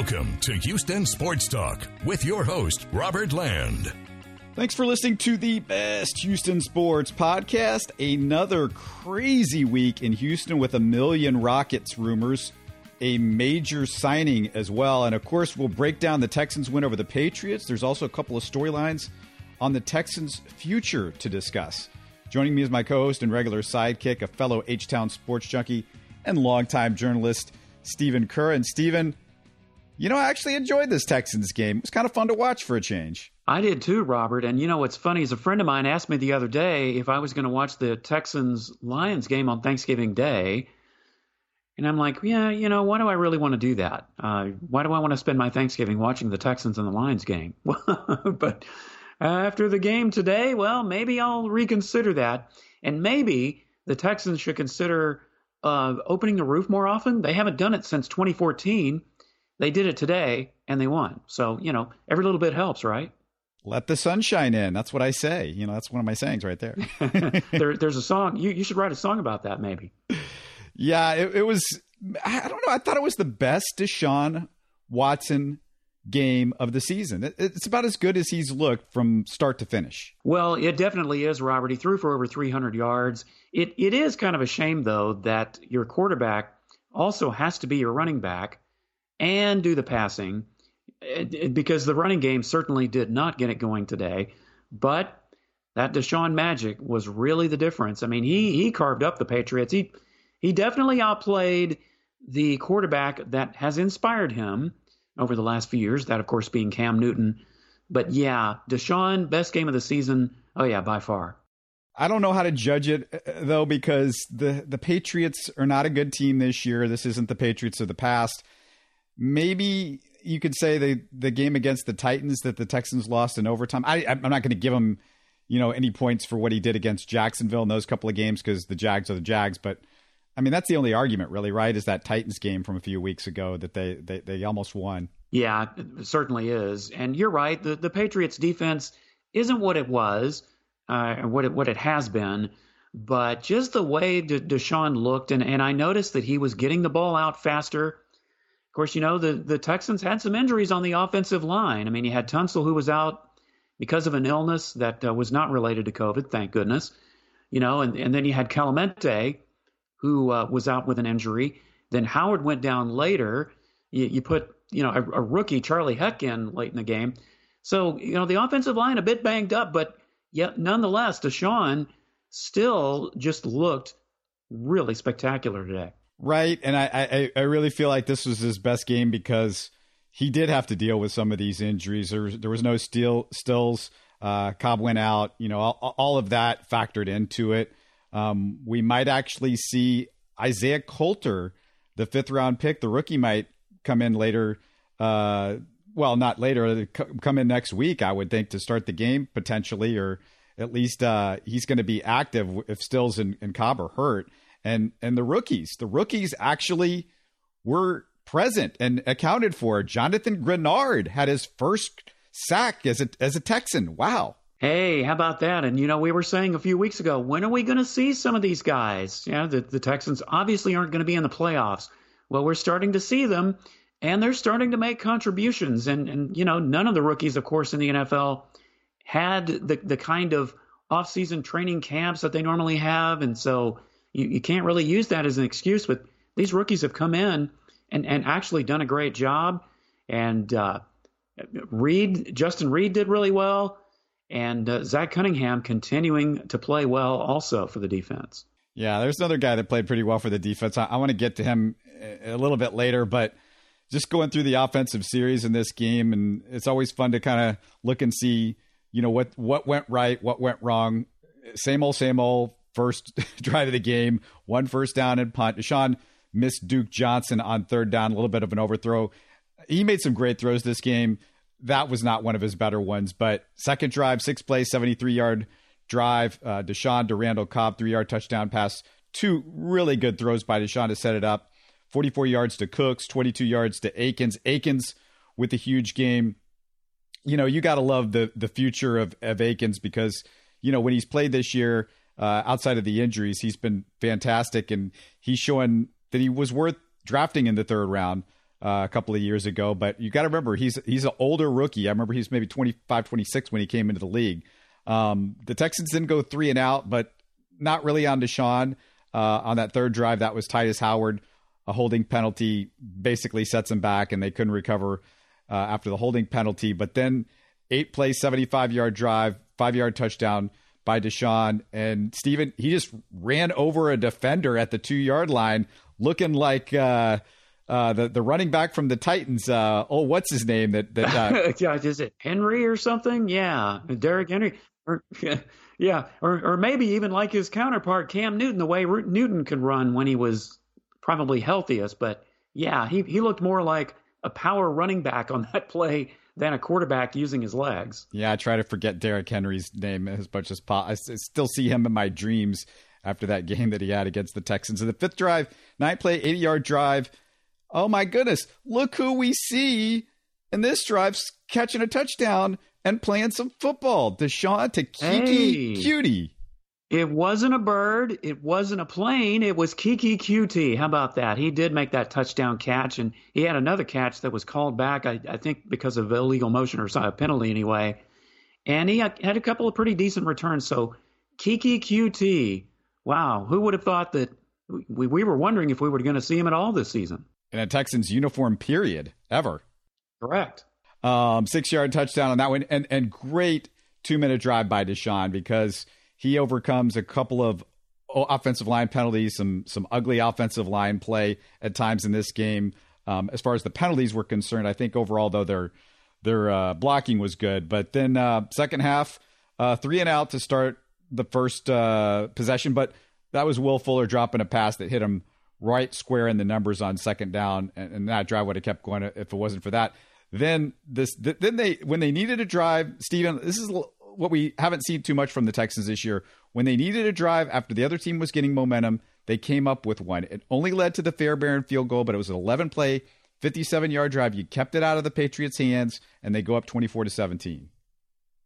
Welcome to Houston Sports Talk with your host, Robert Land. Thanks for listening to the best Houston sports podcast. Another crazy week in Houston with a million Rockets rumors, a major signing as well. And of course, we'll break down the Texans win over the Patriots. There's also a couple of storylines on the Texans' future to discuss. Joining me is my co-host and regular sidekick, a fellow H-Town sports junkie and longtime journalist, Stephen Curran. Stephen, you know, I actually enjoyed this Texans game. It was kind of fun to watch for a change. I did too, Robert. And you know what's funny is a friend of mine asked me the other day if I was going to watch the Texans-Lions game on Thanksgiving Day. And I'm like, yeah, you know, why do I really want to do that? Why do I want to spend my Thanksgiving watching the Texans and the Lions game? But after the game today, well, maybe I'll reconsider that. And maybe the Texans should consider opening the roof more often. They haven't done it since 2014. They did it today, and they won. So, you know, every little bit helps, right? Let the sunshine in. That's what I say. You know, that's one of my sayings right there. There's a song. You should write a song about that, maybe. Yeah, it was – I don't know. I thought it was the best Deshaun Watson game of the season. It's about as good as he's looked from start to finish. Well, it definitely is, Robert. He threw for over 300 yards. It is kind of a shame, though, that your quarterback also has to be your running back and do the passing, because the running game certainly did not get it going today. But that Deshaun magic was really the difference. I mean, he carved up the Patriots. He definitely outplayed the quarterback that has inspired him over the last few years, that, of course, being Cam Newton. But, yeah, Deshaun, best game of the season. Oh, yeah, by far. I don't know how to judge it, though, because the Patriots are not a good team this year. This isn't the Patriots of the past. Maybe you could say the game against the Titans that the Texans lost in overtime. I'm not going to give him, you know, any points for what he did against Jacksonville in those couple of games because the Jags are the Jags, but – I mean, that's the only argument really, right, is that Titans game from a few weeks ago that they almost won. Yeah, it certainly is. And you're right. The Patriots defense isn't what it was, what it has been, but just the way Deshaun looked, and I noticed that he was getting the ball out faster. Of course, you know, the Texans had some injuries on the offensive line. I mean, you had Tunsil, who was out because of an illness that was not related to COVID, thank goodness. You know, and then you had Calamente, who was out with an injury. Then Howard went down later. You put, you know, a rookie, Charlie Heck, in late in the game. So, you know, the offensive line a bit banged up, but yet nonetheless, Deshaun still just looked really spectacular today. Right, and I really feel like this was his best game because he did have to deal with some of these injuries. There was no Stills. Cobb went out. You know, all of that factored into it. We might actually see Isaiah Coulter, the fifth-round pick. The rookie might come in later. Well, not later. Come in next week, I would think, to start the game potentially, or at least he's going to be active if Stills and Cobb are hurt. And the rookies actually were present and accounted for. Jonathan Grenard had his first sack as a Texan. Wow. Hey, how about that? And, you know, we were saying a few weeks ago, when are we going to see some of these guys? You know, the Texans obviously aren't going to be in the playoffs. Well, we're starting to see them, and they're starting to make contributions. And you know, none of the rookies, of course, in the NFL had the kind of offseason training camps that they normally have. And so you can't really use that as an excuse. But these rookies have come in and actually done a great job. And Justin Reed did really well. And Zach Cunningham continuing to play well also for the defense. Yeah, there's another guy that played pretty well for the defense. I want to get to him a little bit later, but just going through the offensive series in this game, and it's always fun to kind of look and see, you know, what went right, what went wrong. Same old first drive of the game, one first down and punt. Deshaun missed Duke Johnson on third down, a little bit of an overthrow. He made some great throws this game. That was not one of his better ones, but second drive, 6 plays, 73-yard drive. Deshaun to Randall Cobb, 3-yard touchdown pass. 2 really good throws by Deshaun to set it up. 44 yards to Cooks, 22 yards to Akins. Akins with a huge game. You know, you got to love the future of Akins because, you know, when he's played this year, outside of the injuries, he's been fantastic, and he's showing that he was worth drafting in the 3rd round. a couple of years ago. But you got to remember, he's an older rookie. I remember he's maybe 25, 26 when he came into the league. The Texans didn't go 3 and out, but not really on Deshaun. On that third drive, that was Titus Howard. A holding penalty basically sets him back, and they couldn't recover after the holding penalty. But then 8-play, 75-yard drive, 5-yard touchdown by Deshaun. And Steven, he just ran over a defender at the 2-yard line, looking like the running back from the Titans. What's his name? Is it Henry or something? Yeah, Derrick Henry. Yeah, or maybe even like his counterpart, Cam Newton, the way Newton could run when he was probably healthiest. But yeah, he looked more like a power running back on that play than a quarterback using his legs. Yeah, I try to forget Derrick Henry's name as much as possible. I still see him in my dreams after that game that he had against the Texans. And the fifth drive, 9-play, 80-yard drive. Oh, my goodness. Look who we see in this drive catching a touchdown and playing some football. Deshaun to Keke Coutee. It wasn't a bird. It wasn't a plane. It was Keke Coutee. How about that? He did make that touchdown catch, and he had another catch that was called back, I think, because of illegal motion or a penalty anyway. And he had a couple of pretty decent returns. So Keke Coutee, wow, who would have thought that we were wondering if we were going to see him at all this season? In a Texans uniform, period, ever. Correct. 6-yard touchdown on that one, and great 2-minute drive by Deshaun, because – he overcomes a couple of offensive line penalties, some ugly offensive line play at times in this game. As far as the penalties were concerned, I think overall, though, their blocking was good. But then second half, 3 and out to start the first possession. But that was Will Fuller dropping a pass that hit him right square in the numbers on second down. And that drive would have kept going if it wasn't for that. Then when they needed a drive, Stephen, this is what we haven't seen too much from the Texans this year. When they needed a drive after the other team was getting momentum, they came up with one. It only led to the Fairbairn field goal, but it was an 11-play, 57-yard drive. You kept it out of the Patriots' hands, and they go up 24-17.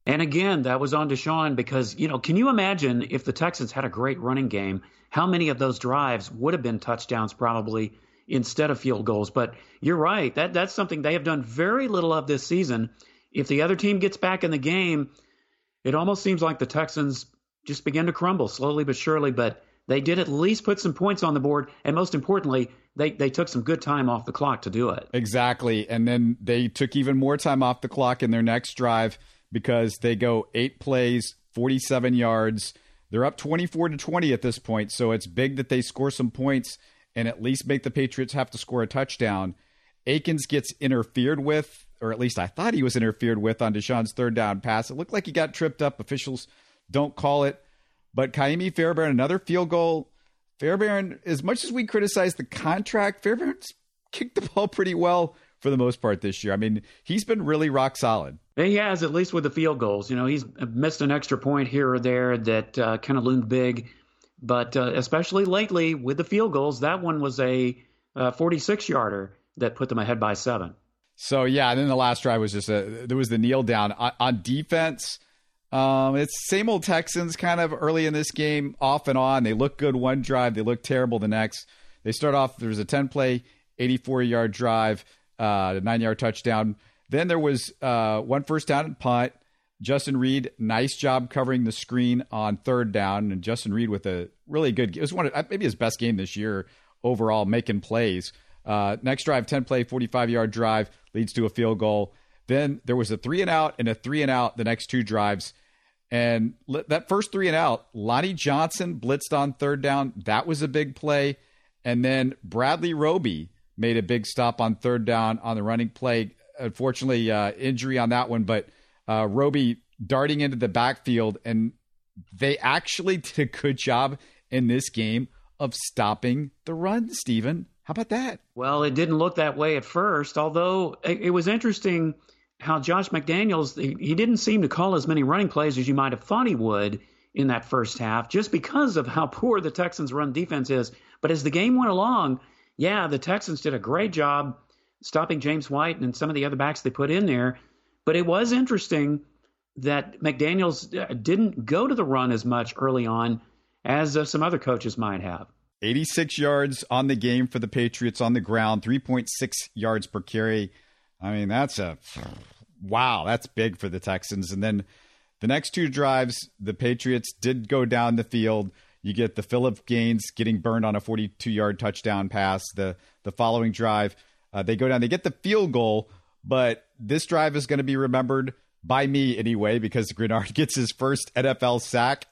And again, that was on Deshaun because, can you imagine if the Texans had a great running game, how many of those drives would have been touchdowns probably instead of field goals? But you're right. That's something they have done very little of this season. If the other team gets back in the game, it almost seems like the Texans just begin to crumble slowly but surely, but they did at least put some points on the board, and most importantly, they took some good time off the clock to do it. Exactly, and then they took even more time off the clock in their next drive because they go 8 plays, 47 yards. They're up 24-20 at this point, so it's big that they score some points and at least make the Patriots have to score a touchdown. Akins gets interfered with, or at least I thought he was interfered with on Deshaun's third down pass. It looked like he got tripped up. Officials don't call it. But Kaimi Fairbairn, another field goal. Fairbairn, as much as we criticize the contract, Fairbairn's kicked the ball pretty well for the most part this year. I mean, he's been really rock solid. He has, at least with the field goals. He's missed an extra point here or there that kind of loomed big. But especially lately with the field goals, that one was a 46-yarder that put them ahead by 7. So, yeah, and then the last drive was just there was the kneel down. On defense, it's same old Texans kind of early in this game, off and on. They look good one drive. They look terrible the next. They start off, there was a 10-play, 84-yard drive, a 9-yard touchdown. Then there was one first down and punt. Justin Reed, nice job covering the screen on third down. And Justin Reed with a really good – it was one of maybe his best game this year overall, making plays. Next drive, 10-play, 45-yard drive, leads to a field goal. Then there was a 3 and out and a 3 and out the next two drives. And that first 3 and out, Lonnie Johnson blitzed on third down. That was a big play. And then Bradley Roby made a big stop on third down on the running play. Unfortunately, injury on that one, but Roby darting into the backfield. And they actually did a good job in this game of stopping the run, Stephen. How about that? Well, it didn't look that way at first, although it was interesting how Josh McDaniels, he didn't seem to call as many running plays as you might have thought he would in that first half, just because of how poor the Texans' run defense is. But as the game went along, yeah, the Texans did a great job stopping James White and some of the other backs they put in there. But it was interesting that McDaniels didn't go to the run as much early on as some other coaches might have. 86 yards on the game for the Patriots on the ground, 3.6 yards per carry. I mean, that's a wow. That's big for the Texans. And then the next two drives, the Patriots did go down the field. You get the Phillip Gaines getting burned on a 42-yard touchdown pass. The following drive, they go down. They get the field goal, but this drive is going to be remembered by me anyway because Grenard gets his first NFL sack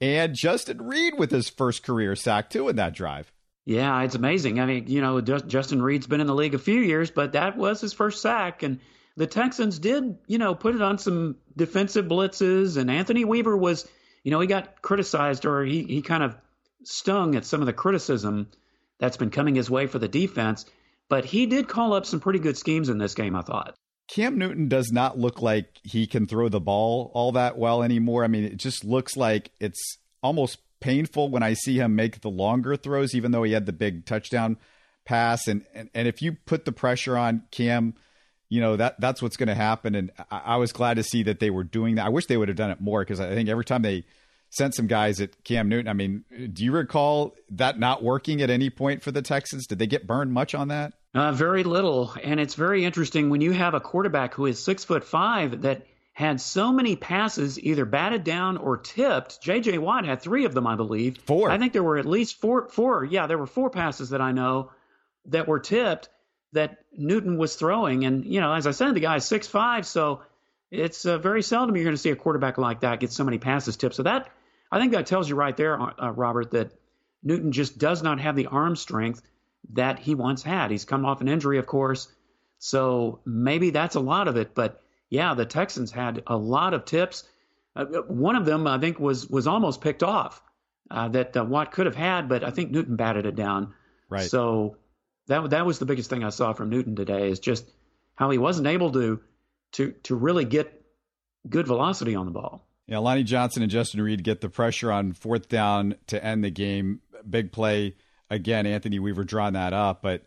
and Justin Reed with his first career sack too in that drive. Yeah, it's amazing. I mean, you know, Justin Reed's been in the league a few years, but that was his first sack. And the Texans did, you know, put it on some defensive blitzes. And Anthony Weaver was, you know, he got criticized, or he kind of stung at some of the criticism that's been coming his way for the defense. But he did call up some pretty good schemes in this game, I thought. Cam Newton does not look like he can throw the ball all that well anymore. I mean, it just looks like it's almost painful when I see him make the longer throws, even though he had the big touchdown pass. And if you put the pressure on Cam, you know, that's what's going to happen. And I was glad to see that they were doing that. I wish they would have done it more, because I think every time they sent some guys at Cam Newton, I mean, do you recall that not working at any point for the Texans? Did they get burned much on that? Very little. And it's very interesting when you have a quarterback who is 6'5" that had so many passes either batted down or tipped. J.J. Watt had three of them, I believe. Four. I think there were at least four. Yeah, there were four passes that I know that were tipped that Newton was throwing. And, you know, as I said, the guy's 6'5", so it's very seldom you're going to see a quarterback like that get so many passes tipped. So that, I think that tells you right there, Robert, that Newton just does not have the arm strength that he once had. He's come off an injury, of course, so maybe that's a lot of it. But yeah, the Texans had a lot of tips. One of them, I think, was almost picked off that Watt could have had, but I think Newton batted it down. Right. So that was the biggest thing I saw from Newton today, is just how he wasn't able to really get good velocity on the ball. Yeah, Lonnie Johnson and Justin Reed get the pressure on fourth down to end the game. Big play. Again, Anthony Weaver drawing that up, but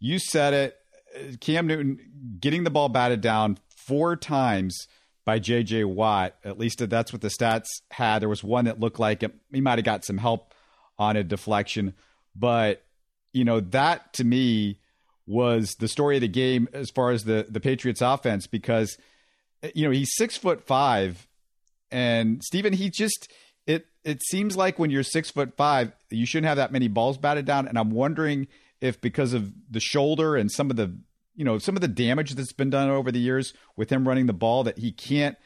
you said it. Cam Newton getting the ball batted down four times by J.J. Watt. At least that's what the stats had. There was one that looked like it, he might have got some help on a deflection. But, you know, that to me was the story of the game as far as the Patriots offense, because, you know, he's 6'5", and Stephen, he just – It seems like when you're 6'5", you shouldn't have that many balls batted down. And I'm wondering if, because of the shoulder and some of the, you know, some of the damage that's been done over the years with him running the ball, that he can't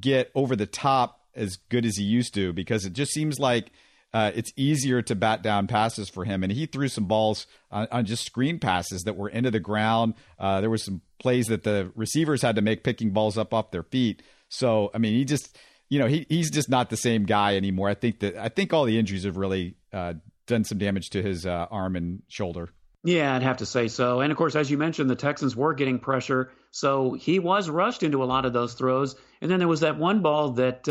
get over the top as good as he used to, because it just seems like it's easier to bat down passes for him. And he threw some balls on just screen passes that were into the ground. There were some plays that the receivers had to make picking balls up off their feet. So, I mean, he just... You know, he's just not the same guy anymore. I think all the injuries have really done some damage to his arm and shoulder. Yeah, I'd have to say so. And, of course, as you mentioned, the Texans were getting pressure, so he was rushed into a lot of those throws. And then there was that one ball that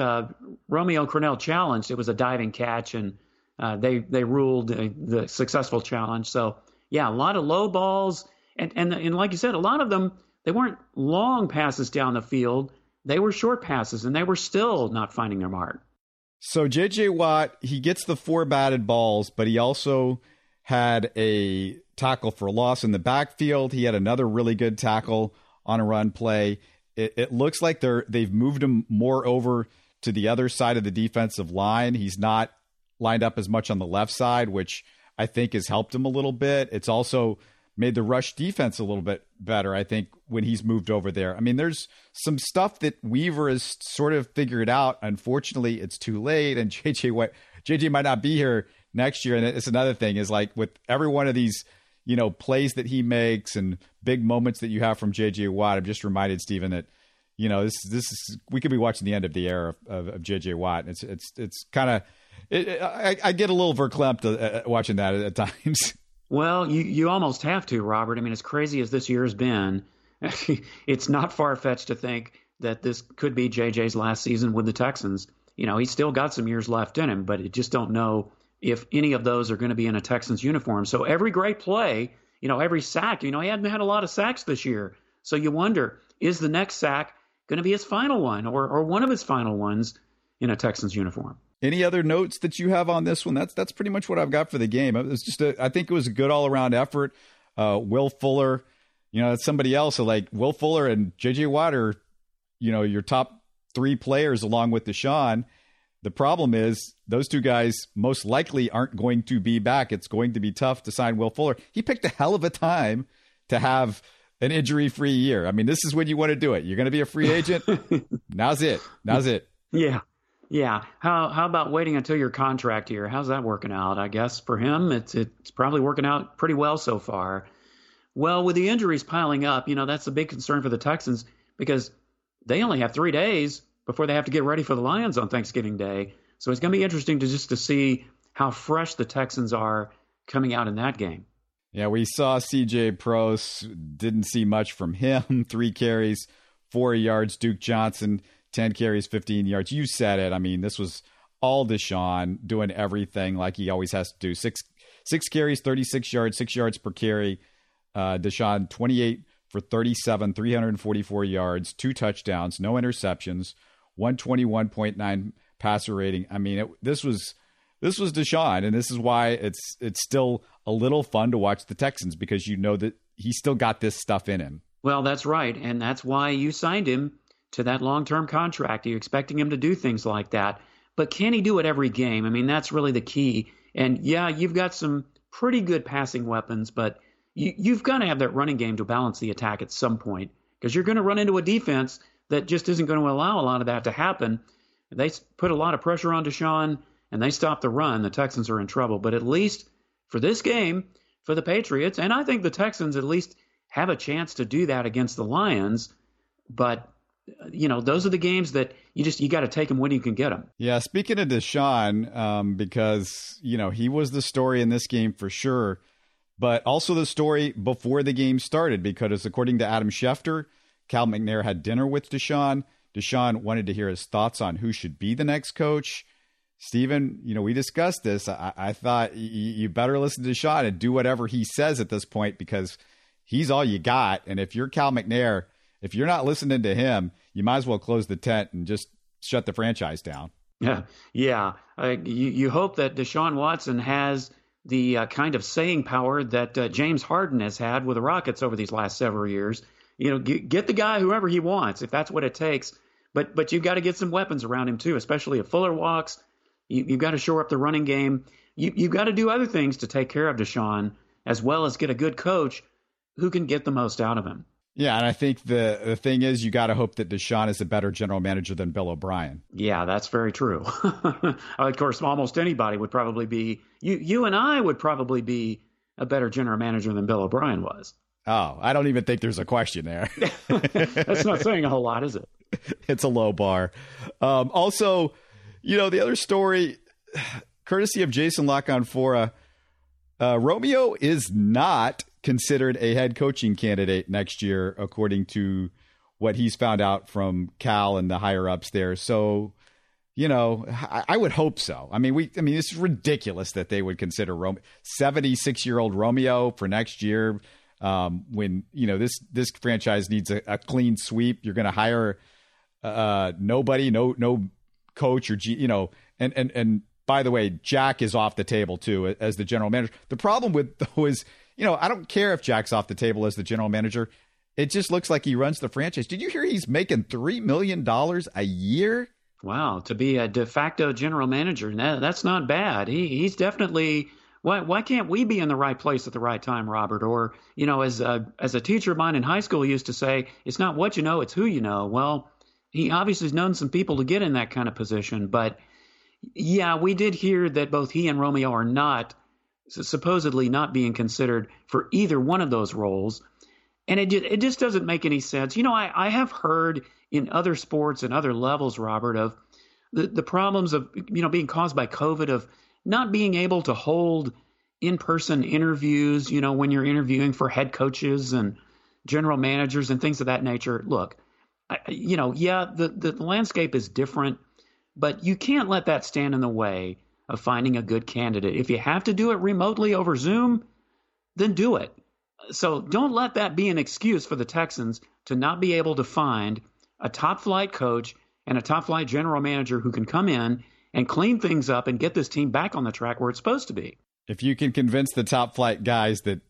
Romeo Crennel challenged. It was a diving catch, and they ruled the successful challenge. So, yeah, a lot of low balls. And like you said, a lot of them, they weren't long passes down the field. They were short passes, and they were still not finding their mark. So J.J. Watt, he gets the four batted balls, but he also had a tackle for loss in the backfield. He had another really good tackle on a run play. It looks like they've moved him more over to the other side of the defensive line. He's not lined up as much on the left side, which I think has helped him a little bit. It's also made the rush defense a little bit better, I think, when he's moved over there. I mean, there's some stuff that Weaver has sort of figured out. Unfortunately, it's too late, and JJ might not be here next year. And it's another thing is, like, with every one of these, you know, plays that he makes and big moments that you have from JJ Watt, I'm just reminded, Stephen, that, you know, this is, we could be watching the end of the era of JJ Watt. It's kind of, I get a little verklempt watching that at times. Well, you almost have to, Robert. I mean, as crazy as this year's been, it's not far-fetched to think that this could be JJ's last season with the Texans. You know, he's still got some years left in him, but I just don't know if any of those are going to be in a Texans uniform. So every great play, you know, every sack, you know, he hadn't had a lot of sacks this year. So you wonder, is the next sack going to be his final one, or one of his final ones in a Texans uniform? Any other notes that you have on this one? That's pretty much what I've got for the game. It was just I think it was a good all-around effort. Will Fuller, that's somebody else. So like Will Fuller and J.J. Watt are, your top three players along with Deshaun. The problem is those two guys most likely aren't going to be back. It's going to be tough to sign Will Fuller. He picked a hell of a time to have an injury-free year. I mean, this is when you want to do it. You're going to be a free agent. Now's it. Yeah. Yeah. How about waiting until your contract year? How's that working out? I guess for him, it's probably working out pretty well so far. Well, with the injuries piling up, that's a big concern for the Texans because they only have 3 days before they have to get ready for the Lions on Thanksgiving Day. So it's going to be interesting to see how fresh the Texans are coming out in that game. Yeah, we saw CJ Pross, didn't see much from him. 3 carries, 4 yards. Duke Johnson, 10 carries, 15 yards. You said it. I mean, this was all Deshaun doing everything like he always has to do. Six carries, 36 yards, 6 yards per carry. Deshaun, 28 for 37, 344 yards, 2 touchdowns, no interceptions, 121.9 passer rating. I mean, this was Deshaun, and this is why it's still a little fun to watch the Texans because that he's still got this stuff in him. Well, that's right, and that's why you signed him to that long-term contract. You're expecting him to do things like that. But can he do it every game? I mean, that's really the key. And, yeah, you've got some pretty good passing weapons, but you've got to have that running game to balance the attack at some point because you're going to run into a defense that just isn't going to allow a lot of that to happen. They put a lot of pressure on Deshaun, and they stop the run. The Texans are in trouble. But at least for this game, for the Patriots, and I think the Texans at least have a chance to do that against the Lions, but those are the games that you got to take them when you can get them. Yeah. Speaking of Deshaun, because, he was the story in this game for sure, but also the story before the game started, because according to Adam Schefter, Cal McNair had dinner with Deshaun. Deshaun wanted to hear his thoughts on who should be the next coach. Stephen, we discussed this. I thought you better listen to Deshaun and do whatever he says at this point, because he's all you got. And if you're Cal McNair, if you're not listening to him, you might as well close the tent and just shut the franchise down. Yeah. Yeah. You hope that Deshaun Watson has the kind of saying power that James Harden has had with the Rockets over these last several years. Get the guy whoever he wants, if that's what it takes. But you've got to get some weapons around him, too, especially if Fuller walks. You've got to shore up the running game. You've got to do other things to take care of Deshaun, as well as get a good coach who can get the most out of him. Yeah, and I think the thing is, you got to hope that Deshaun is a better general manager than Bill O'Brien. Yeah, that's very true. Of course, almost anybody would probably be, you and I would probably be a better general manager than Bill O'Brien was. Oh, I don't even think there's a question there. That's not saying a whole lot, is it? It's a low bar. Also, the other story, courtesy of Jason Lacanfora, Romeo is not considered a head coaching candidate next year, according to what he's found out from Cal and the higher ups there. So, I would hope so. I mean, it's ridiculous that they would consider 76-year-old Romeo for next year. When this franchise needs a clean sweep, you're going to hire nobody, no coach or and by the way, Jack is off the table too as the general manager. The problem with though is, I don't care if Jack's off the table as the general manager. It just looks like he runs the franchise. Did you hear he's making $3 million a year? Wow, to be a de facto general manager, that's not bad. He's definitely – why can't we be in the right place at the right time, Robert? Or, as a teacher of mine in high school used to say, it's not what you know, it's who you know. Well, he obviously has known some people to get in that kind of position. But, yeah, we did hear that both he and Romeo are not – supposedly not being considered for either one of those roles. And it just doesn't make any sense. I have heard in other sports and other levels, Robert, of the problems of, being caused by COVID, of not being able to hold in-person interviews, when you're interviewing for head coaches and general managers and things of that nature. Look, the landscape is different, but you can't let that stand in the way of finding a good candidate. If you have to do it remotely over Zoom, then do it. So don't let that be an excuse for the Texans to not be able to find a top flight coach and a top flight general manager who can come in and clean things up and get this team back on the track where it's supposed to be. If you can convince the top flight guys that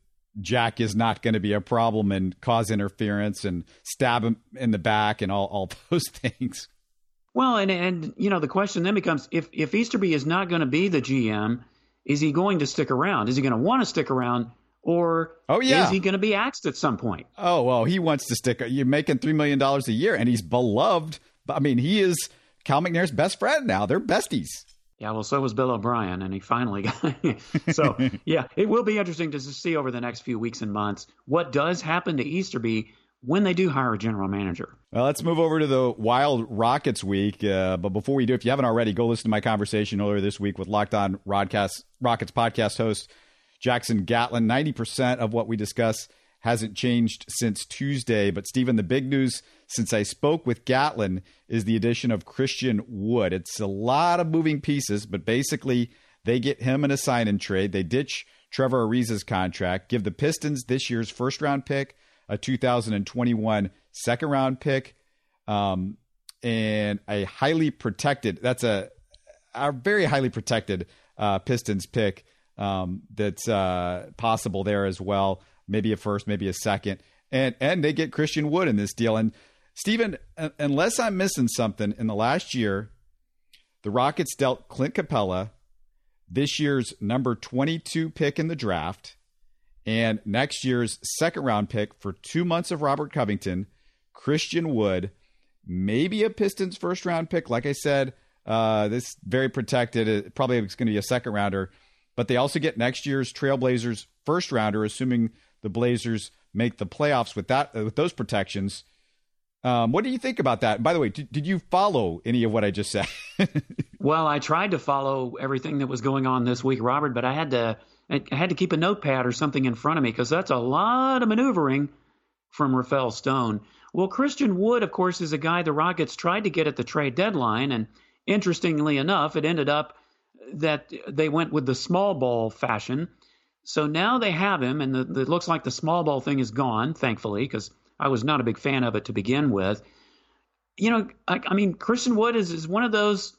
Jack is not going to be a problem and cause interference and stab him in the back and all those things. Well, and you know, the question then becomes, if Easterby is not going to be the GM, is he going to stick around? Is he going to want to stick around? Or is he going to be axed at some point? Oh, well, he wants to stick. You're making $3 million a year, and he's beloved. I mean, he is Cal McNair's best friend now. They're besties. Yeah, well, so was Bill O'Brien, and he finally got it. So, yeah, it will be interesting to see over the next few weeks and months what does happen to Easterby when they do hire a general manager. Well, let's move over to the Wild Rockets week. But before we do, if you haven't already, go listen to my conversation earlier this week with Locked On Rockets podcast host Jackson Gatlin. 90% of what we discuss hasn't changed since Tuesday. But, Stephen, the big news since I spoke with Gatlin is the addition of Christian Wood. It's a lot of moving pieces, but basically they get him in a sign-and trade. They ditch Trevor Ariza's contract, give the Pistons this year's first-round pick, a 2021 second-round pick, and a highly protected – that's a very highly protected Pistons pick that's possible there as well. Maybe a first, maybe a second. And they get Christian Wood in this deal. And, Stephen, unless I'm missing something, in the last year, the Rockets dealt Clint Capella, this year's number 22 pick in the draft, and next year's second-round pick for 2 months of Robert Covington, Christian Wood, maybe a Pistons first-round pick. Like I said, this very protected. It probably is going to be a second-rounder. But they also get next year's Trailblazers first-rounder, assuming the Blazers make the playoffs with that, with those protections. What do you think about that? And by the way, did you follow any of what I just said? Well, I tried to follow everything that was going on this week, Robert, but I had to keep a notepad or something in front of me because that's a lot of maneuvering from Rafael Stone. Well, Christian Wood, of course, is a guy the Rockets tried to get at the trade deadline, and interestingly enough, it ended up that they went with the small ball fashion. So now they have him, and it looks like the small ball thing is gone, thankfully, because I was not a big fan of it to begin with. You know, I mean, Christian Wood is one of those,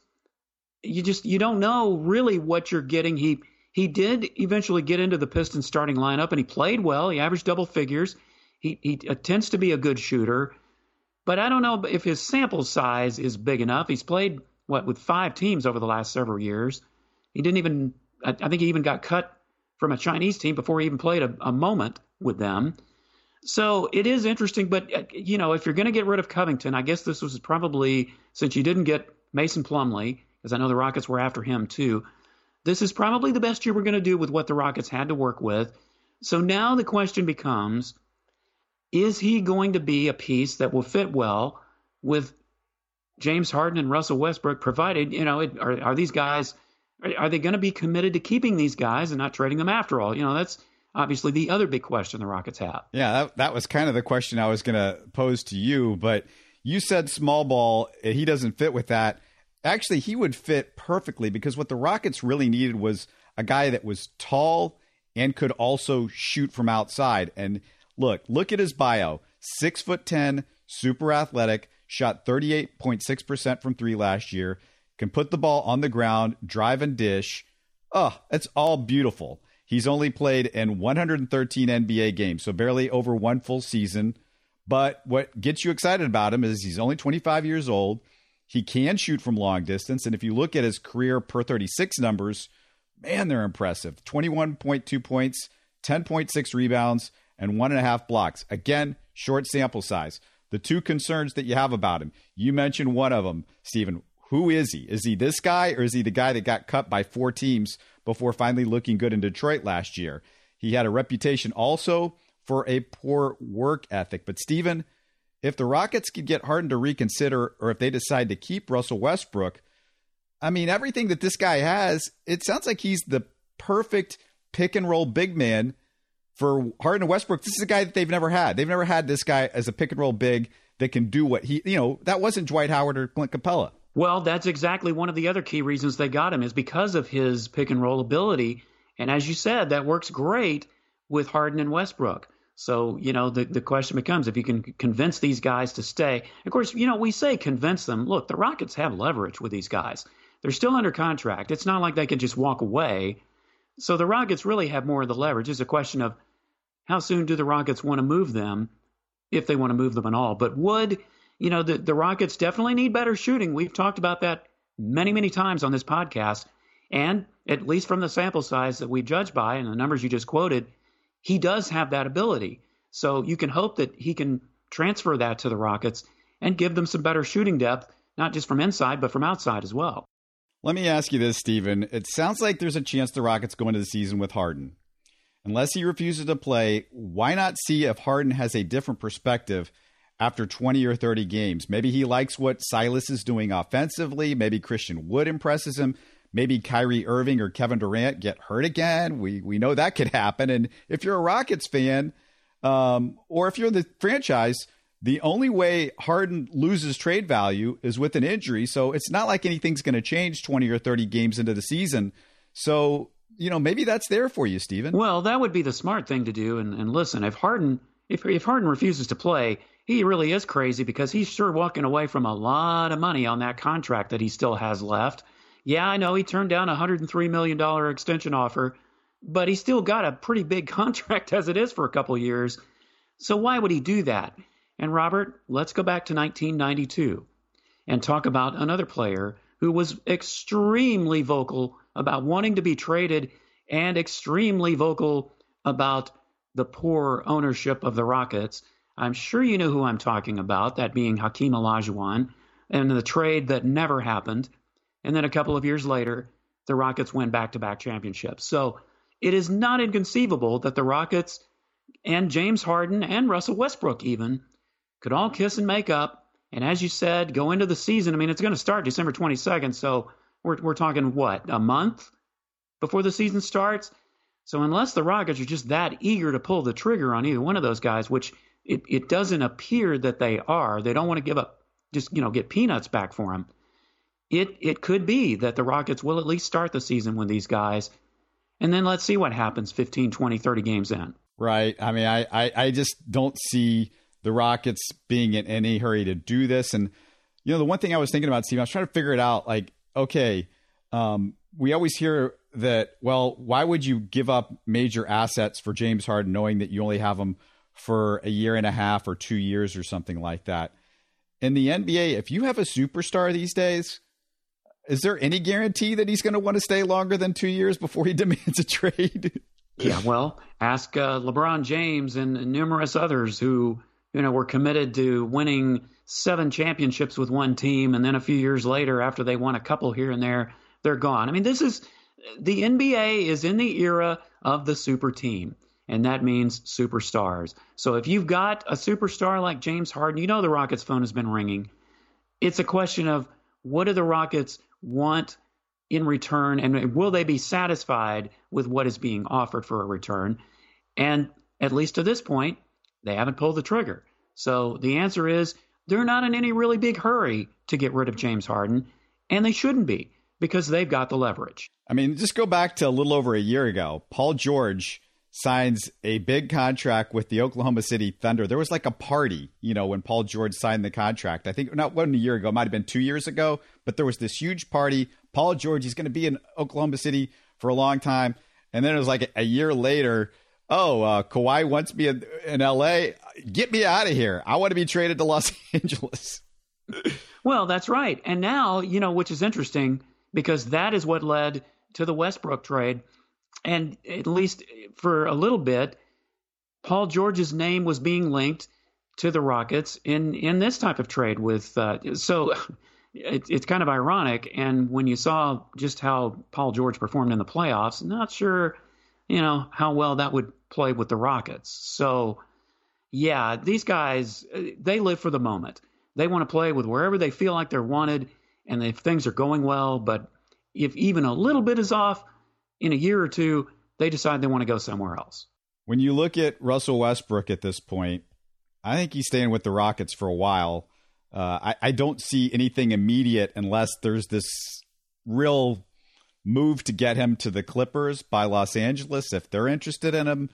you don't know really what you're getting. He did eventually get into the Pistons starting lineup, and he played well. He averaged double figures. He tends to be a good shooter. But I don't know if his sample size is big enough. He's played, with 5 teams over the last several years. He didn't even, I think he even got cut from a Chinese team before he even played a moment with them. So it is interesting, but, you know, if you're going to get rid of Covington, I guess this was probably, since you didn't get Mason Plumlee, because I know the Rockets were after him too, this is probably the best year we're going to do with what the Rockets had to work with. So now the question becomes, is he going to be a piece that will fit well with James Harden and Russell Westbrook, provided, you know, are these guys... Are they going to be committed to keeping these guys and not trading them after all? You know, that's obviously the other big question the Rockets have. Yeah, that was kind of the question I was going to pose to you, but you said small ball. He doesn't fit with that. Actually, he would fit perfectly because what the Rockets really needed was a guy that was tall and could also shoot from outside. And look at his bio. 6'10", super athletic, shot 38.6% from 3 last year. Can put the ball on the ground, drive and dish. Oh, it's all beautiful. He's only played in 113 NBA games, so barely over 1 full season. But what gets you excited about him is he's only 25 years old. He can shoot from long distance. And if you look at his career per 36 numbers, man, they're impressive. 21.2 points, 10.6 rebounds, and 1.5 blocks. Again, short sample size. The 2 concerns that you have about him, you mentioned one of them, Stephen. Who is he? Is he this guy, or is he the guy that got cut by 4 teams before finally looking good in Detroit last year? He had a reputation also for a poor work ethic. But, Stephen, if the Rockets could get Harden to reconsider, or if they decide to keep Russell Westbrook, I mean, everything that this guy has, it sounds like he's the perfect pick-and-roll big man for Harden and Westbrook. This is a guy that they've never had. They've never had this guy as a pick-and-roll big that can do what he – you know, that wasn't Dwight Howard or Clint Capella. Well, that's exactly one of the other key reasons they got him is because of his pick-and-roll ability. And as you said, that works great with Harden and Westbrook. So, you know, the question becomes if you can convince these guys to stay. Of course, you know, we say convince them. Look, the Rockets have leverage with these guys. They're still under contract. It's not like they can just walk away. So the Rockets really have more of the leverage. It's a question of how soon do the Rockets want to move them, if they want to move them at all. But Wood, you know, the Rockets definitely need better shooting. We've talked about that many, many times on this podcast. And at least from the sample size that we judge by and the numbers you just quoted, he does have that ability. So you can hope that he can transfer that to the Rockets and give them some better shooting depth, not just from inside, but from outside as well. Let me ask you this, Stephen. It sounds like there's a chance the Rockets go into the season with Harden. Unless he refuses to play, why not see if Harden has a different perspective after 20 or 30 games? Maybe he likes what Silas is doing offensively. Maybe Christian Wood impresses him. Maybe Kyrie Irving or Kevin Durant get hurt again. We know that could happen. And if you're a Rockets fan, or if you're in the franchise, the only way Harden loses trade value is with an injury. So it's not like anything's going to change 20 or 30 games into the season. So, you know, maybe that's there for you, Stephen. Well, that would be the smart thing to do. And listen, if Harden refuses to play, he really is crazy, because he's sure walking away from a lot of money on that contract that he still has left. Yeah, I know he turned down a $103 million extension offer, but he still got a pretty big contract as it is for a couple of years. So why would he do that? And Robert, let's go back to 1992 and talk about another player who was extremely vocal about wanting to be traded and extremely vocal about the poor ownership of the Rockets. I'm sure you know who I'm talking about, that being Hakeem Olajuwon, and the trade that never happened. And then a couple of years later, the Rockets win back-to-back championships. So it is not inconceivable that the Rockets and James Harden and Russell Westbrook even could all kiss and make up. And as you said, go into the season. I mean, it's going to start December 22nd. So we're talking, what, a month before the season starts? So unless the Rockets are just that eager to pull the trigger on either one of those guys, which it doesn't appear that they are, they don't want to give up, just, you know, get peanuts back for them. It could be that the Rockets will at least start the season with these guys. And then let's see what happens 15, 20, 30 games in. Right. I mean, I just don't see the Rockets being in any hurry to do this. And, you know, the one thing I was thinking about, Steve, I was trying to figure it out. Like, okay, we always hear that, well, why would you give up major assets for James Harden knowing that you only have him for a year and a half or 2 years or something like that? In the NBA, if you have a superstar these days, is there any guarantee that he's going to want to stay longer than 2 years before he demands a trade? Yeah, well, ask LeBron James and numerous others who, you know, were committed to winning 7 championships with one team, and then a few years later, after they won a couple here and there, they're gone. I mean, the NBA is in the era of the super team, and that means superstars. So if you've got a superstar like James Harden, you know the Rockets' phone has been ringing. It's a question of what do the Rockets want in return, and will they be satisfied with what is being offered for a return? And at least to this point, they haven't pulled the trigger. So the answer is they're not in any really big hurry to get rid of James Harden, and they shouldn't be, because they've got the leverage. I mean, just go back to a little over a year ago. Paul George signs a big contract with the Oklahoma City Thunder. There was like a party, you know, when Paul George signed the contract. I think not 1 year ago, it might have been 2 years ago, but there was this huge party. Paul George, he's going to be in Oklahoma City for a long time. And then it was like a year later, Kawhi wants me in L.A. Get me out of here. I want to be traded to Los Angeles. Well, that's right. And now, you know, which is interesting, because that is what led to the Westbrook trade. And at least for a little bit, Paul George's name was being linked to the Rockets in this type of trade with. So it's kind of ironic. And when you saw just how Paul George performed in the playoffs, not sure, you know, how well that would play with the Rockets. So, yeah, these guys, they live for the moment. They want to play with wherever they feel like they're wanted. And if things are going well, but if even a little bit is off, in a year or two, they decide they want to go somewhere else. When you look at Russell Westbrook at this point, I think he's staying with the Rockets for a while. I don't see anything immediate unless there's this real move to get him to the Clippers by Los Angeles, if they're interested in him.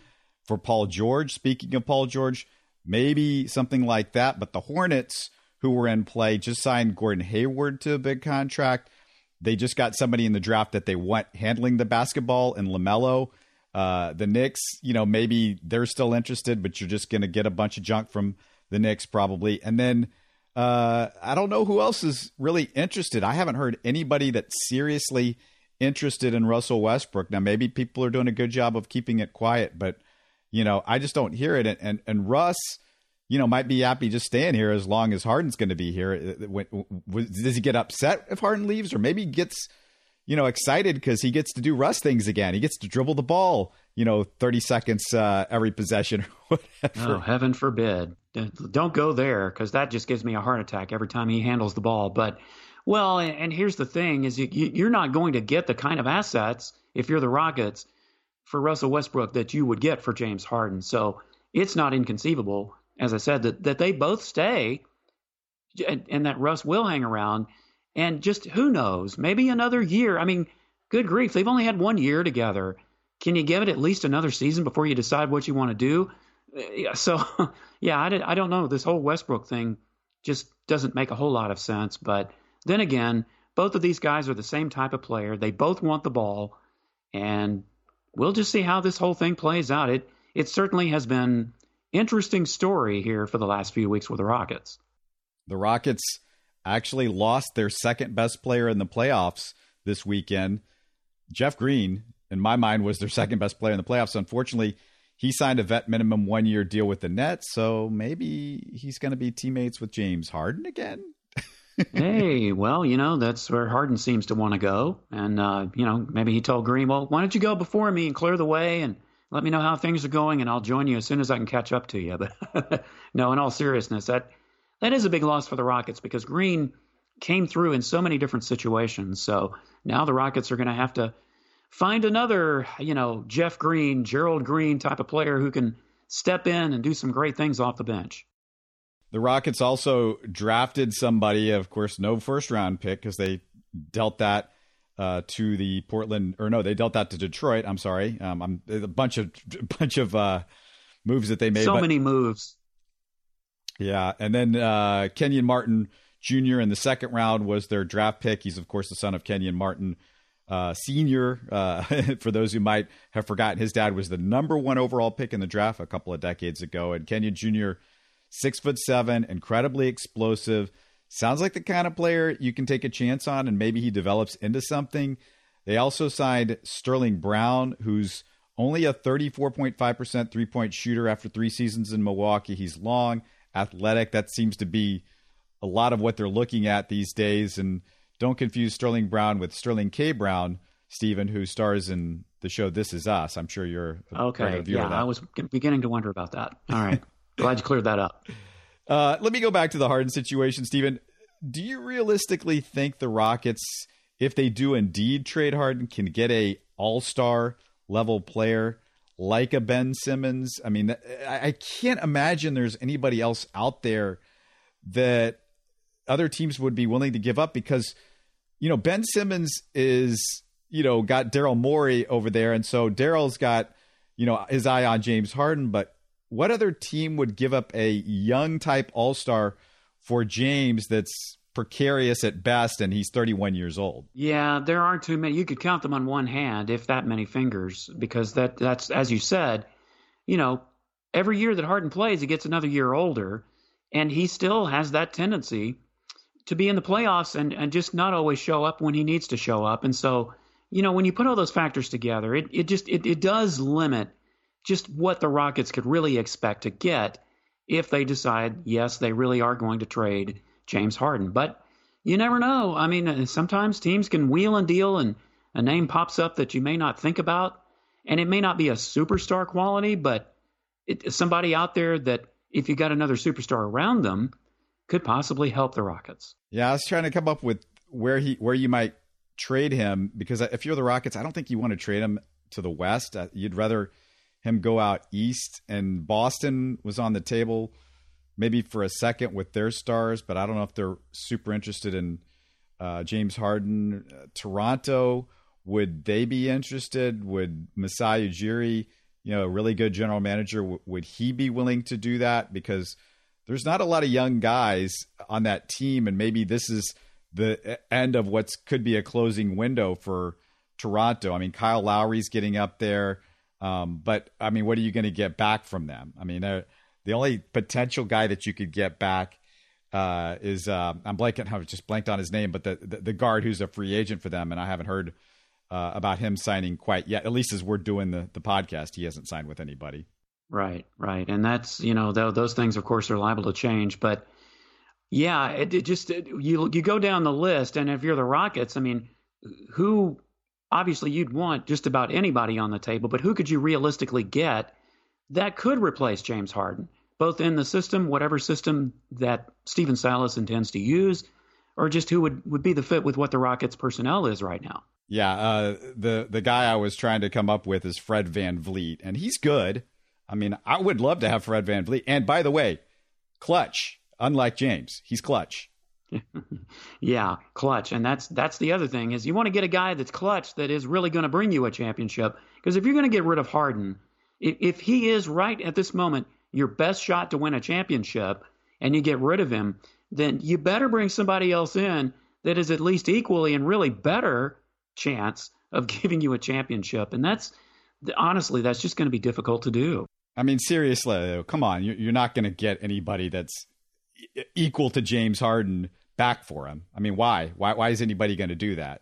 For Paul George, speaking of Paul George, maybe something like that. But the Hornets, who were in play, just signed Gordon Hayward to a big contract. They just got somebody in the draft that they want handling the basketball in LaMelo. The Knicks, you know, maybe they're still interested, but you're just going to get a bunch of junk from the Knicks probably. And then I don't know who else is really interested. I haven't heard anybody that's seriously interested in Russell Westbrook. Now, maybe people are doing a good job of keeping it quiet, but, you know, I just don't hear it. And Russ, you know, might be happy just staying here as long as Harden's going to be here. Does he get upset if Harden leaves? Or maybe he gets, you know, excited because he gets to do Russ things again. He gets to dribble the ball, you know, 30 seconds every possession or whatever. Oh, heaven forbid. Don't go there, because that just gives me a heart attack every time he handles the ball. But, well, and here's the thing is you're not going to get the kind of assets if you're the Rockets for Russell Westbrook that you would get for James Harden. So it's not inconceivable, as I said, that they both stay and that Russ will hang around. And just who knows, maybe another year. I mean, good grief, they've only had 1 year together. Can you give it at least another season before you decide what you want to do? So, yeah, I don't know. This whole Westbrook thing just doesn't make a whole lot of sense. But then again, both of these guys are the same type of player. They both want the ball. And we'll just see how this whole thing plays out. It certainly has been... interesting story here for the last few weeks with the Rockets. The Rockets actually lost their second best player in the playoffs this weekend. Jeff Green, in my mind, was their second best player in the playoffs. Unfortunately, he signed a vet minimum 1-year deal with the Nets, so maybe he's going to be teammates with James Harden again. Hey, well, you know, that's where Harden seems to want to go. And, you know, maybe he told Green, well, why don't you go before me and clear the way and let me know how things are going, and I'll join you as soon as I can catch up to you. But no, in all seriousness, that is a big loss for the Rockets because Green came through in so many different situations. So now the Rockets are going to have to find another, you know, Jeff Green, Gerald Green type of player who can step in and do some great things off the bench. The Rockets also drafted somebody, of course, no first-round pick because they dealt that to the Portland, or no, they dealt that to Detroit. I'm sorry. I'm a bunch of moves that they made. So many moves. Yeah. And then Kenyon Martin Jr. in the second round was their draft pick. He's, of course, the son of Kenyon Martin Sr. For those who might have forgotten, his dad was the number 1 overall pick in the draft a couple of decades ago. And Kenyon Jr., 6'7", incredibly explosive. Sounds like the kind of player you can take a chance on, and maybe he develops into something. They also signed Sterling Brown, who's only a 34.5% three-point shooter after 3 seasons in Milwaukee. He's long, athletic. That seems to be a lot of what they're looking at these days. And don't confuse Sterling Brown with Sterling K. Brown, Stephen, who stars in the show This Is Us. I'm sure you're okay. Yeah, I was beginning to wonder about that. All right. Glad you cleared that up. Let me go back to the Harden situation, Stephen. Do you realistically think the Rockets, if they do indeed trade Harden, can get a all-star level player like a Ben Simmons? I mean, I can't imagine there's anybody else out there that other teams would be willing to give up because, you know, Ben Simmons is, you know, got Daryl Morey over there. And so Daryl's got, you know, his eye on James Harden, but what other team would give up a young type all-star for James that's precarious at best, and he's 31 years old? Yeah, there aren't too many. You could count them on one hand, if that many fingers, because that's, as you said, you know, every year that Harden plays, he gets another year older, and he still has that tendency to be in the playoffs and just not always show up when he needs to show up. And so, you know, when you put all those factors together, it does limit just what the Rockets could really expect to get if they decide, yes, they really are going to trade James Harden. But you never know. I mean, sometimes teams can wheel and deal and a name pops up that you may not think about, and it may not be a superstar quality, but it's somebody out there that if you got another superstar around them could possibly help the Rockets. Yeah, I was trying to come up with where you might trade him, because if you're the Rockets, I don't think you want to trade him to the West. You'd rather him go out east, and Boston was on the table maybe for a second with their stars, but I don't know if they're super interested in James Harden. Toronto, would they be interested? Would Masai Ujiri, you know, a really good general manager, would he be willing to do that? Because there's not a lot of young guys on that team, and maybe this is the end of what's could be a closing window for Toronto. I mean, Kyle Lowry's getting up there. But I mean, what are you going to get back from them? I mean, the only potential guy that you could get back is I just blanked on his name, but the guard who's a free agent for them. And I haven't heard about him signing quite yet, at least as we're doing the podcast. He hasn't signed with anybody. Right. And that's, those things, of course, are liable to change. But yeah, you go down the list, and if you're the Rockets, I mean, who obviously you'd want just about anybody on the table, but who could you realistically get that could replace James Harden, both in the system, whatever system that Stephen Silas intends to use, or just who would be the fit with what the Rockets personnel is right now? Yeah, the guy I was trying to come up with is Fred VanVleet, and he's good. I mean, I would love to have Fred VanVleet. And by the way, clutch. Unlike James, he's clutch. Yeah, clutch. And that's the other thing is you want to get a guy that's clutch that is really going to bring you a championship. Because if you're going to get rid of Harden, if he is right at this moment your best shot to win a championship and you get rid of him, then you better bring somebody else in that is at least equally and really better chance of giving you a championship. And that's just going to be difficult to do. I mean, seriously, come on. You're not going to get anybody that's equal to James Harden back for him. I mean, why is anybody going to do that?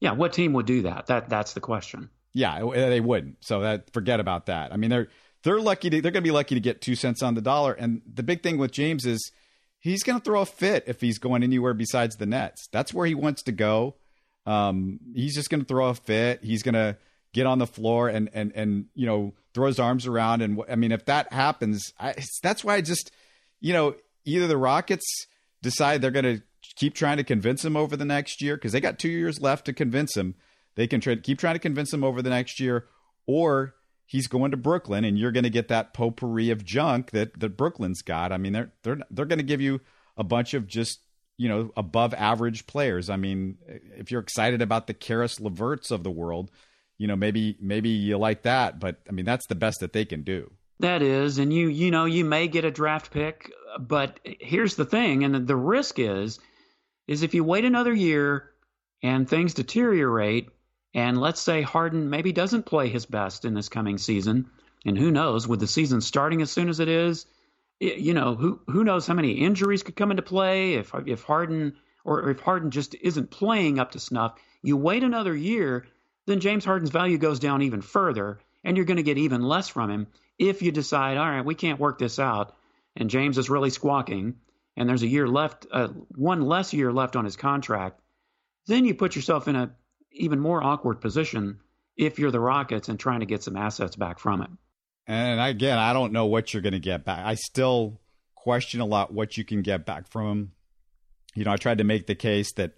Yeah. What team would do that? That's the question. Yeah, they wouldn't. So forget about that. I mean, they're going to be lucky to get 2 cents on the dollar. And the big thing with James is he's going to throw a fit if he's going anywhere besides the Nets. That's where he wants to go. He's just going to throw a fit. He's going to get on the floor and throw his arms around. And I mean, if that happens, that's why I just, either the Rockets decide they're going to keep trying to convince him over the next year, because they got 2 years left to convince him. They can keep trying to convince him over the next year, or he's going to Brooklyn, and you're going to get that potpourri of junk that Brooklyn's got. I mean, they're going to give you a bunch of just above average players. I mean, if you're excited about the Karis LeVerts of the world, maybe you like that, but I mean that's the best that they can do. That is, and you may get a draft pick. But here's the thing, and the risk is if you wait another year and things deteriorate, and let's say Harden maybe doesn't play his best in this coming season, and who knows, with the season starting as soon as it is, who knows how many injuries could come into play if Harden just isn't playing up to snuff. You wait another year, then James Harden's value goes down even further, and you're going to get even less from him if you decide, all right, we can't work this out. And James is really squawking, and there's one less year left on his contract, then you put yourself in an even more awkward position if you're the Rockets and trying to get some assets back from it. And again, I don't know what you're going to get back. I still question a lot what you can get back from him. I tried to make the case that,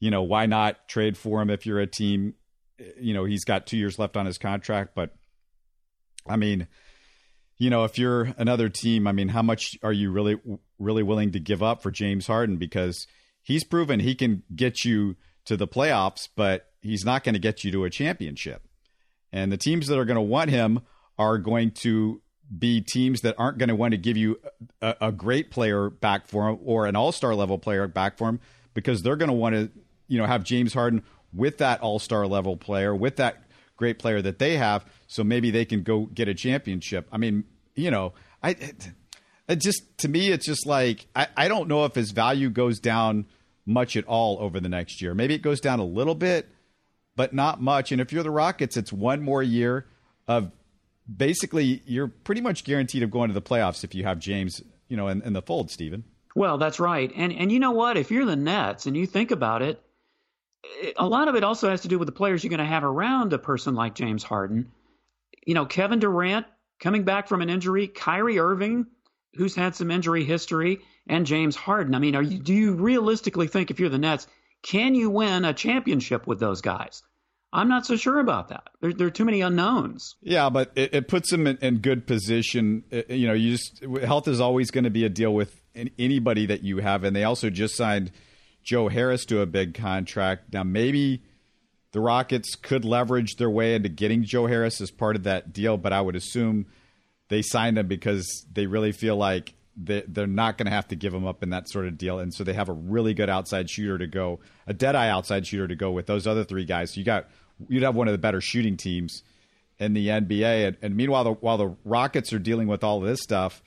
why not trade for him if you're a team, he's got 2 years left on his contract, but I mean, if you're another team, I mean, how much are you really, really willing to give up for James Harden? Because he's proven he can get you to the playoffs, but he's not going to get you to a championship. And the teams that are going to want him are going to be teams that aren't going to want to give you a great player back for him or an all-star level player back for him, because they're going to want to, have James Harden with that all-star level player, with that great player that they have, so maybe they can go get a championship. I mean, to me, it's just like, I don't know if his value goes down much at all over the next year. Maybe it goes down a little bit, but not much. And if you're the Rockets, it's one more year of basically you're pretty much guaranteed of going to the playoffs if you have James, in the fold, Stephen. Well, that's right. And you know what? If you're the Nets and you think about it, a lot of it also has to do with the players you're going to have around a person like James Harden. Kevin Durant coming back from an injury, Kyrie Irving, who's had some injury history, and James Harden. I mean, do you realistically think if you're the Nets, can you win a championship with those guys? I'm not so sure about that. There are too many unknowns. Yeah, but it puts them in good position. Health is always going to be a deal with anybody that you have, and they also just signed Joe Harris to a big contract. Now, maybe the Rockets could leverage their way into getting Joe Harris as part of that deal, but I would assume they signed him because they really feel like they're not going to have to give him up in that sort of deal. And so they have a really good outside shooter to go, a dead-eye outside shooter to go with those other three guys. So you'd have one of the better shooting teams in the NBA. And meanwhile, while the Rockets are dealing with all of this stuff,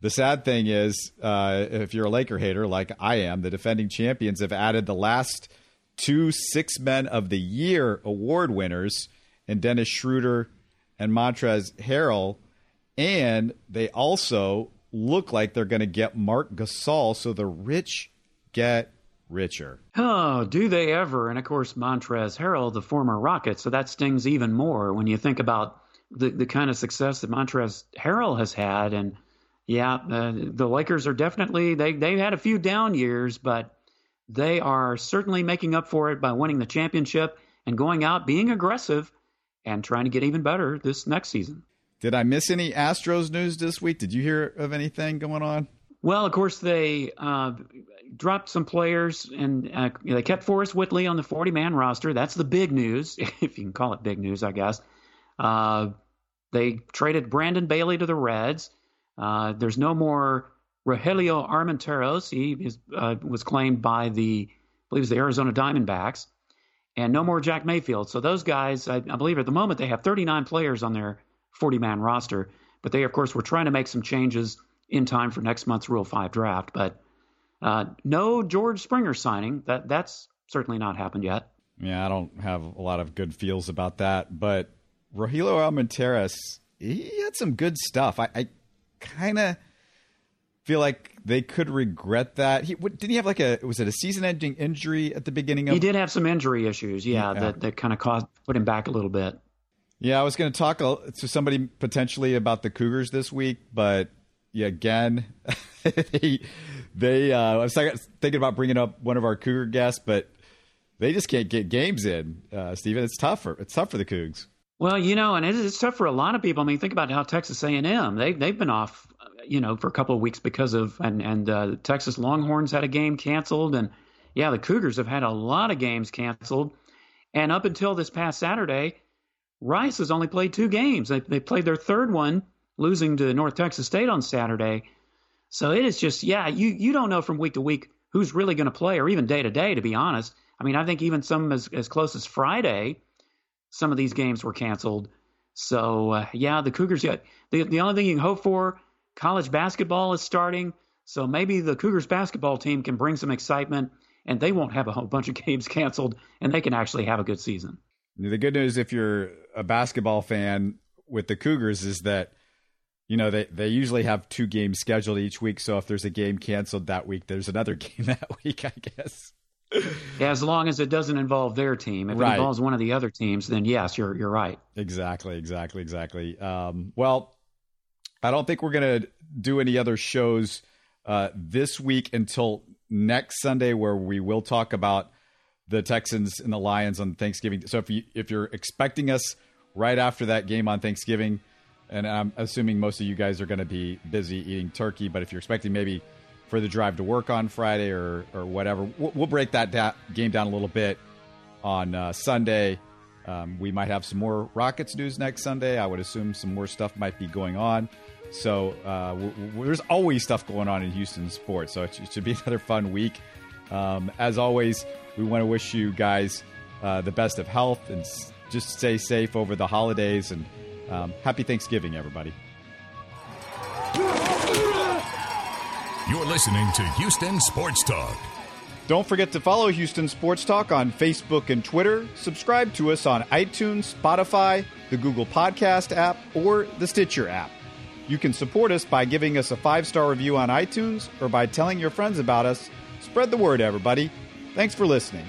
the sad thing is, if you're a Laker hater like I am, the defending champions have added the last 2 6 Men of the Year award winners in Dennis Schroeder and Montrezl Harrell, and they also look like they're going to get Mark Gasol, so the rich get richer. Oh, do they ever? And, of course, Montrezl Harrell, the former Rocket, so that stings even more when you think about the kind of success that Montrezl Harrell has had. And, yeah, the Lakers are definitely – they've had a few down years, but they are certainly making up for it by winning the championship and going out, being aggressive, and trying to get even better this next season. Did I miss any Astros news this week? Did you hear of anything going on? Well, of course, they dropped some players, and they kept Forrest Whitley on the 40-man roster. That's the big news, if you can call it big news, I guess. They traded Brandon Bailey to the Reds. There's no more Rogelio Armenteros. He was claimed by I believe it was the Arizona Diamondbacks. And no more Jack Mayfield. So those guys, I believe at the moment, they have 39 players on their 40-man roster. But they, of course, were trying to make some changes in time for next month's Rule 5 draft. But no George Springer signing. That's certainly not happened yet. Yeah, I don't have a lot of good feels about that. But Rogelio Armenteros, he had some good stuff. I kind of feel like they could regret that. Didn't he have was it a season-ending injury at the beginning of? He did have some injury issues, yeah. that kind of put him back a little bit. Yeah, I was going to talk to somebody potentially about the Cougars this week, but yeah, again, they I was thinking about bringing up one of our Cougar guests, but they just can't get games in, Stephen. It's tough for the Cougs. Well, and it's tough for a lot of people. I mean, think about how Texas A&M, they've been off for a couple of weeks because of and Texas Longhorns had a game canceled. And, yeah, the Cougars have had a lot of games canceled. And up until this past Saturday, Rice has only played 2 games. They played their third one, losing to North Texas State on Saturday. So it is just, you don't know from week to week who's really going to play or even day to day, to be honest. I mean, I think even some as close as Friday, some of these games were canceled. So, the Cougars, the only thing you can hope for, college basketball is starting, so maybe the Cougars basketball team can bring some excitement, and they won't have a whole bunch of games canceled, and they can actually have a good season. The good news, if you're a basketball fan with the Cougars, is that they usually have 2 games scheduled each week, so if there's a game canceled that week, there's another game that week, I guess. Yeah, as long as it doesn't involve their team. If it involves one of the other teams, then yes, you're right. Exactly. Well, I don't think we're going to do any other shows this week until next Sunday, where we will talk about the Texans and the Lions on Thanksgiving. So if you're expecting us right after that game on Thanksgiving, and I'm assuming most of you guys are going to be busy eating turkey, but if you're expecting maybe for the drive to work on Friday or whatever, we'll break that game down a little bit on Sunday. We might have some more Rockets news next Sunday. I would assume some more stuff might be going on. So there's always stuff going on in Houston sports. So it should be another fun week. As always, we want to wish you guys the best of health and just stay safe over the holidays. And happy Thanksgiving, everybody. You're listening to Houston Sports Talk. Don't forget to follow Houston Sports Talk on Facebook and Twitter. Subscribe to us on iTunes, Spotify, the Google Podcast app, or the Stitcher app. You can support us by giving us a 5-star review on iTunes or by telling your friends about us. Spread the word, everybody. Thanks for listening.